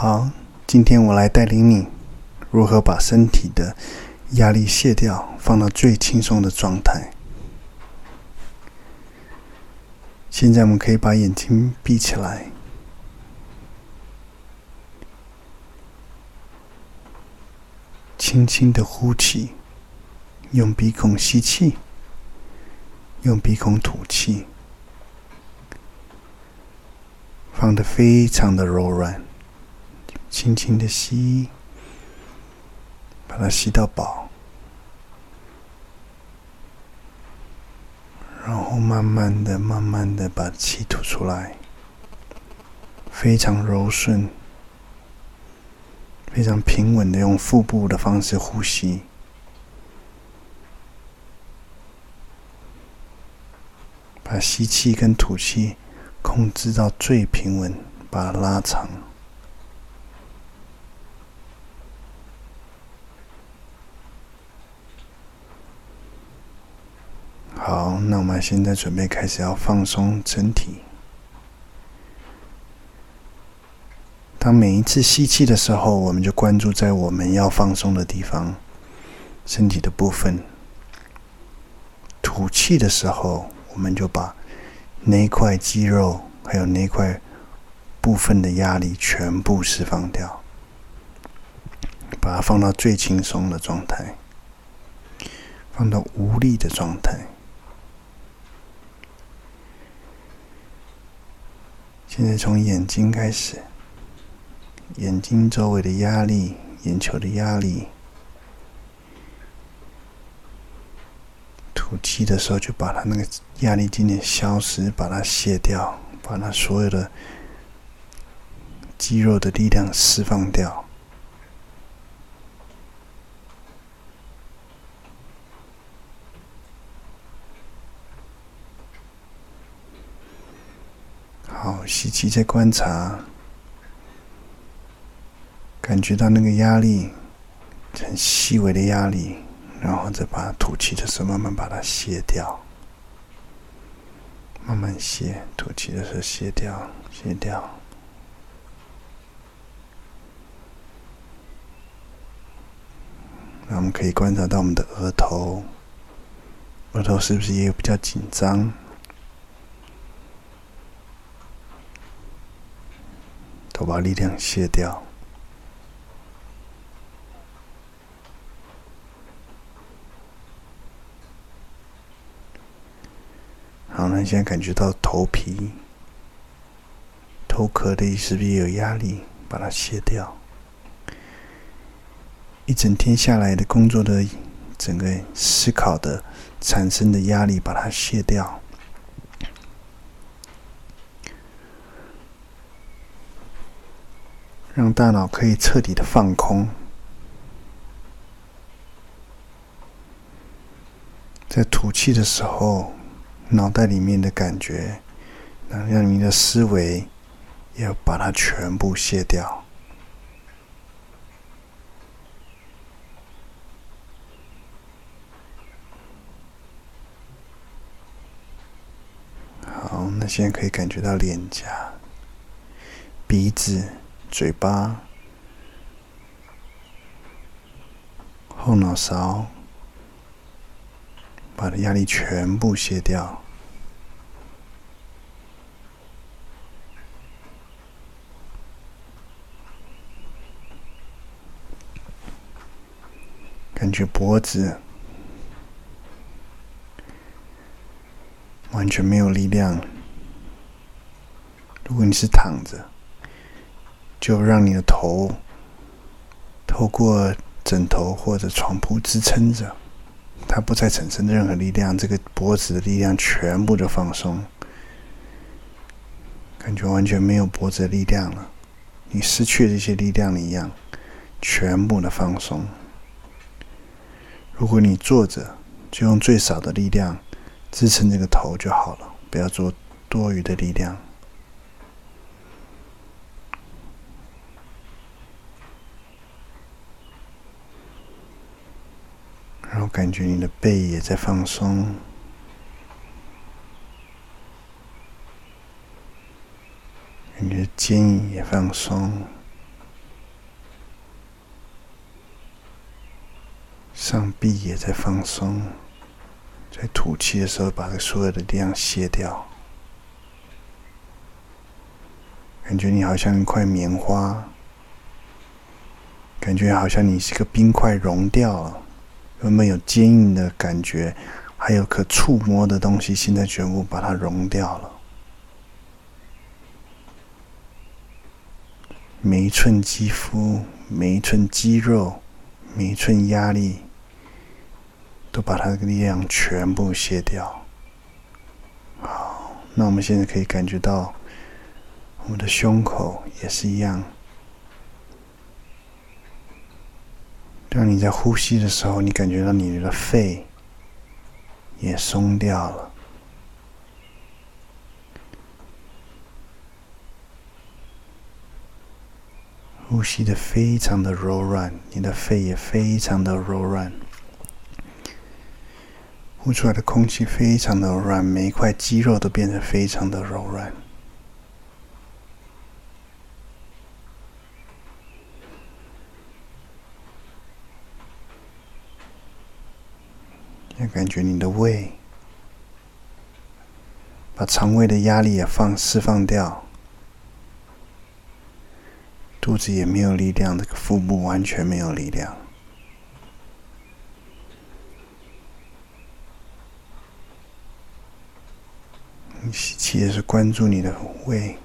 好，今天我来带领你如何把身体的压力卸掉，放到最轻松的状态。现在我们可以把眼睛闭起来，轻轻的呼气，用鼻孔吸气，用鼻孔吐气，放得非常的柔软，轻轻的吸，把它吸到饱，然后慢慢的把气吐出来，非常柔顺，非常平稳的用腹部的方式呼吸。把吸气跟吐气控制到最平稳，把它拉长。好，那我们现在准备开始要放松身体。当每一次吸气的时候，我们就关注在我们要放松的地方，身体的部分。吐气的时候，我们就把那一块肌肉还有那一块部分的压力全部释放掉，把它放到最轻松的状态，放到无力的状态。现在从眼睛开始，眼睛周围的压力，眼球的压力，吐气的时候就把它那个压力今天消失，把它卸掉，把它所有的肌肉的力量释放掉。好，吸气再观察，感觉到那个压力，很细微的压力，然后再把它吐气的时候慢慢把它卸掉，慢慢卸，吐气的时候卸掉，卸掉。那我们可以观察到我们的额头，额头是不是也比较紧张？都把力量卸掉。好，那你现在感觉到头皮、头壳里是不是也有压力？把它卸掉。一整天下来的工作的整个思考的产生的压力，把它卸掉。让大脑可以彻底的放空。在吐气的时候，脑袋里面的感觉，让你的思维也要把它全部卸掉。好，那现在可以感觉到脸颊、鼻子、嘴巴、后脑勺，把压力全部卸掉。感觉脖子完全没有力量。如果你是躺着，就让你的头透过枕头或者床铺支撑着，它不再产生任何力量，这个脖子的力量全部就放松，感觉完全没有脖子的力量了，你失去了这些力量一样，全部的放松。如果你坐着，就用最少的力量支撑这个头就好了，不要做多余的力量。然后感觉你的背也在放松，感觉肩也放松，上臂也在放松，在吐气的时候把所有的力量卸掉，感觉你好像一块棉花，感觉好像你是个冰块融掉了，原本有坚硬的感觉，还有可触摸的东西，现在全部把它融掉了。每一寸肌肤，每一寸肌肉，每一寸压力，都把它的力量全部卸掉。好，那我们现在可以感觉到我们的胸口也是一样。当你在呼吸的时候，你感觉到你的肺也松掉了。呼吸的非常的柔软，你的肺也非常的柔软，呼出来的空气非常的柔软，每一块肌肉都变得非常的柔软。要感觉你的胃，把肠胃的压力也释放掉。肚子也没有力量，这个腹部完全没有力量。你吸气的时候关注你的胃，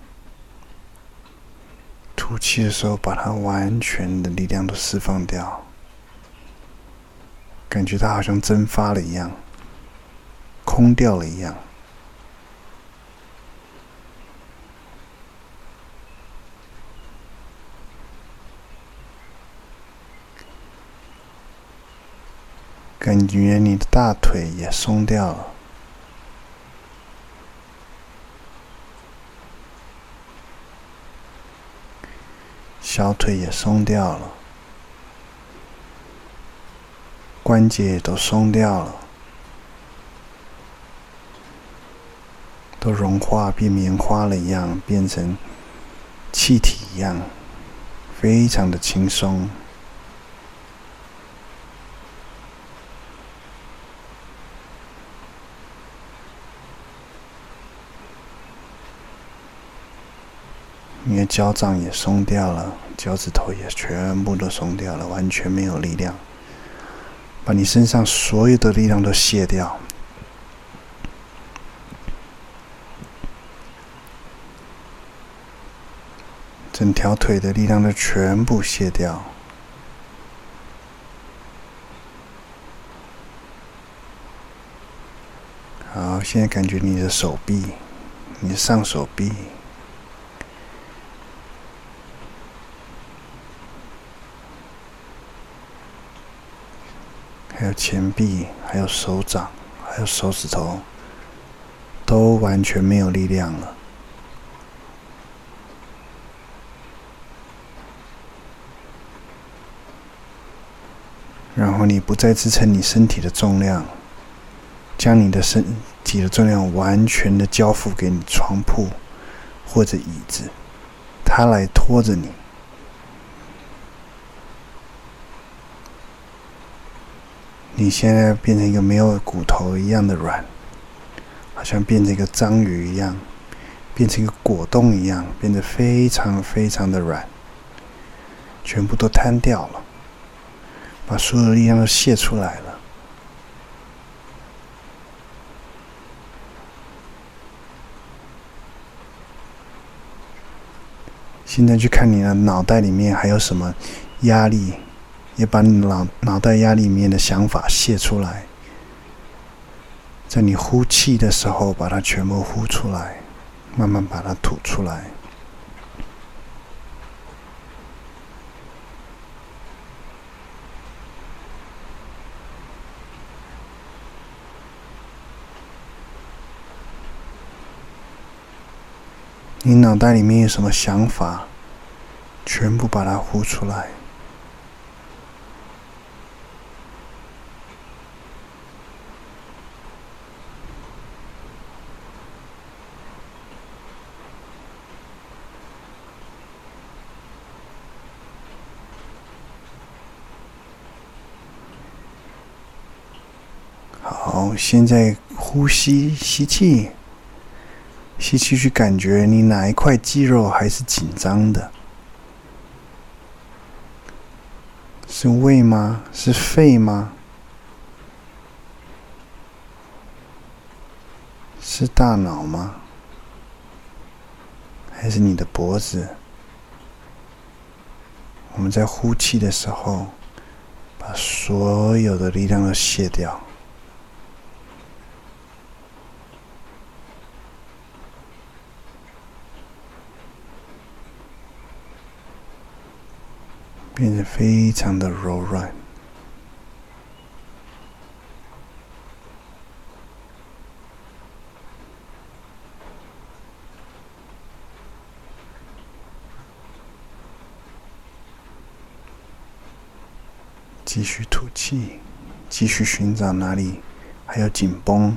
吐气的时候把它完全的力量都释放掉，感觉它好像蒸发了一样，空掉了一样。感觉你的大腿也松掉了，小腿也松掉了，关节也都松掉了，都融化变棉花了一样，变成气体一样，非常的轻松。你的脚掌也松掉了，脚趾头也全部都松掉了，完全没有力量，把你身上所有的力量都卸掉。整条腿的力量都全部卸掉，好，现在感觉你的手臂，你的上手臂，还有前臂，还有手掌，还有手指头，都完全没有力量了。然后你不再支撑你身体的重量，将你的身体的重量完全的交付给你床铺或者椅子，它来拖着你。你现在变成一个没有骨头一样的软，好像变成一个章鱼一样，变成一个果冻一样，变得非常非常的软，全部都摊掉了，把所有的力量都卸出来了。现在去看你的脑袋里面还有什么压力，也把你脑袋压力里面的想法卸出来，在你呼气的时候把它全部呼出来，慢慢把它吐出来。你脑袋里面有什么想法，全部把它呼出来。好，现在呼吸，吸气，吸气去感觉你哪一块肌肉还是紧张的，是胃吗？是肺吗？是大脑吗？还是你的脖子？我们在呼气的时候，把所有的力量都卸掉。变得非常的柔软，继续吐气，继续寻找哪里还有紧绷，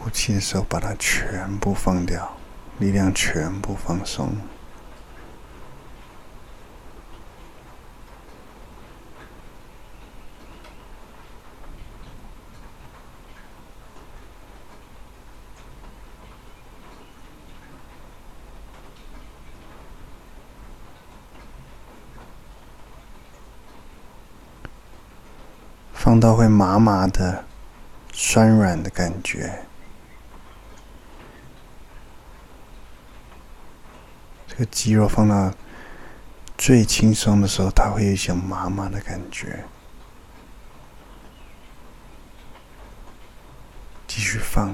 呼气的时候把它全部放掉，力量全部放松。放到会麻麻的、酸软的感觉。这个肌肉放到最轻松的时候，它会有一些麻麻的感觉。继续放，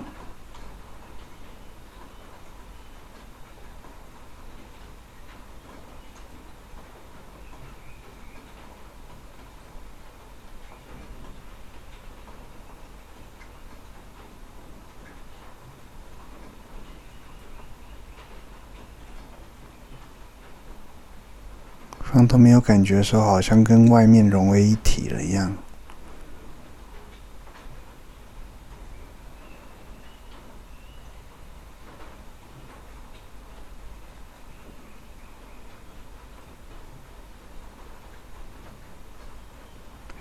放都没有感觉的时候，好像跟外面融为一体了一样。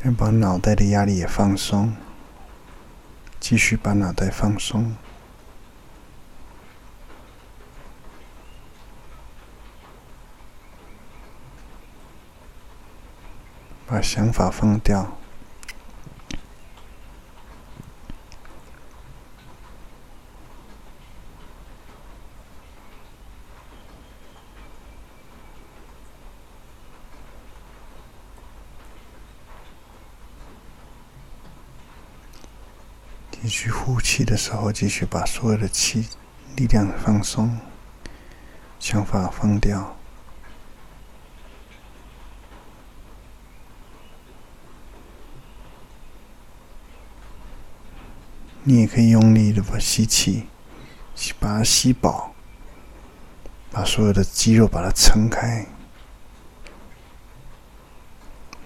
先把脑袋的压力也放松，继续把脑袋放松。把想法放掉，继续呼气的时候，继续把所有的气力量放松，想法放掉。你也可以用力的把吸气，把它吸饱，把所有的肌肉把它撑开。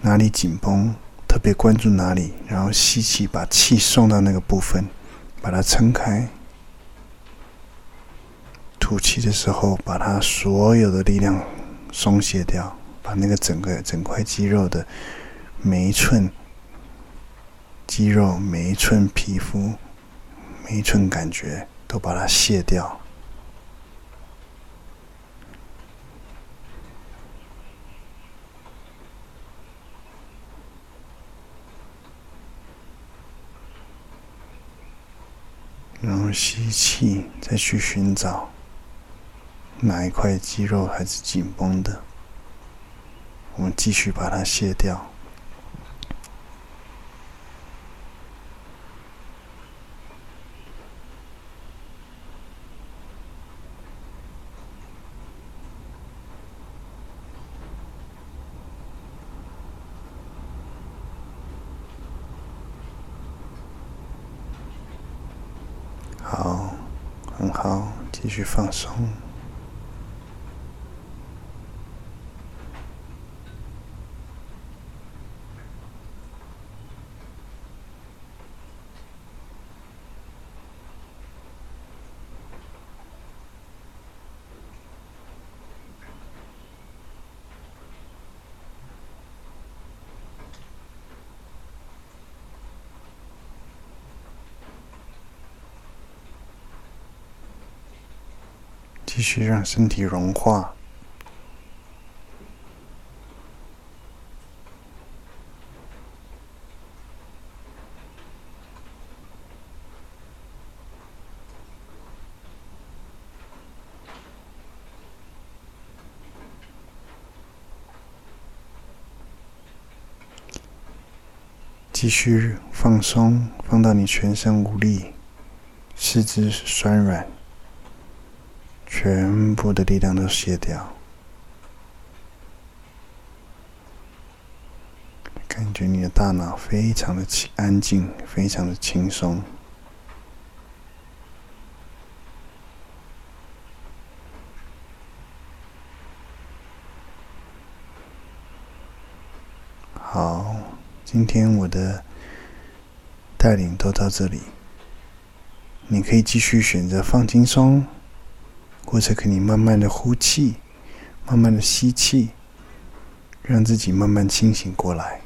哪里紧绷，特别关注哪里，然后吸气，把气送到那个部分，把它撑开。吐气的时候，把它所有的力量松懈掉，把那个整块肌肉的每一寸肌肉、每一寸皮肤、每一寸感觉都把它卸掉。然后吸气，再去寻找哪一块肌肉还是紧绷的，我们继续把它卸掉。好，很好，继续放松。继续让身体融化，继续放松，放到你全身无力，四肢酸软，全部的力量都卸掉，感觉你的大脑非常的安静，非常的轻松。好，今天我的带领都到这里，你可以继续选择放轻松，或者可以慢慢的呼气，慢慢的吸气，让自己慢慢清醒过来。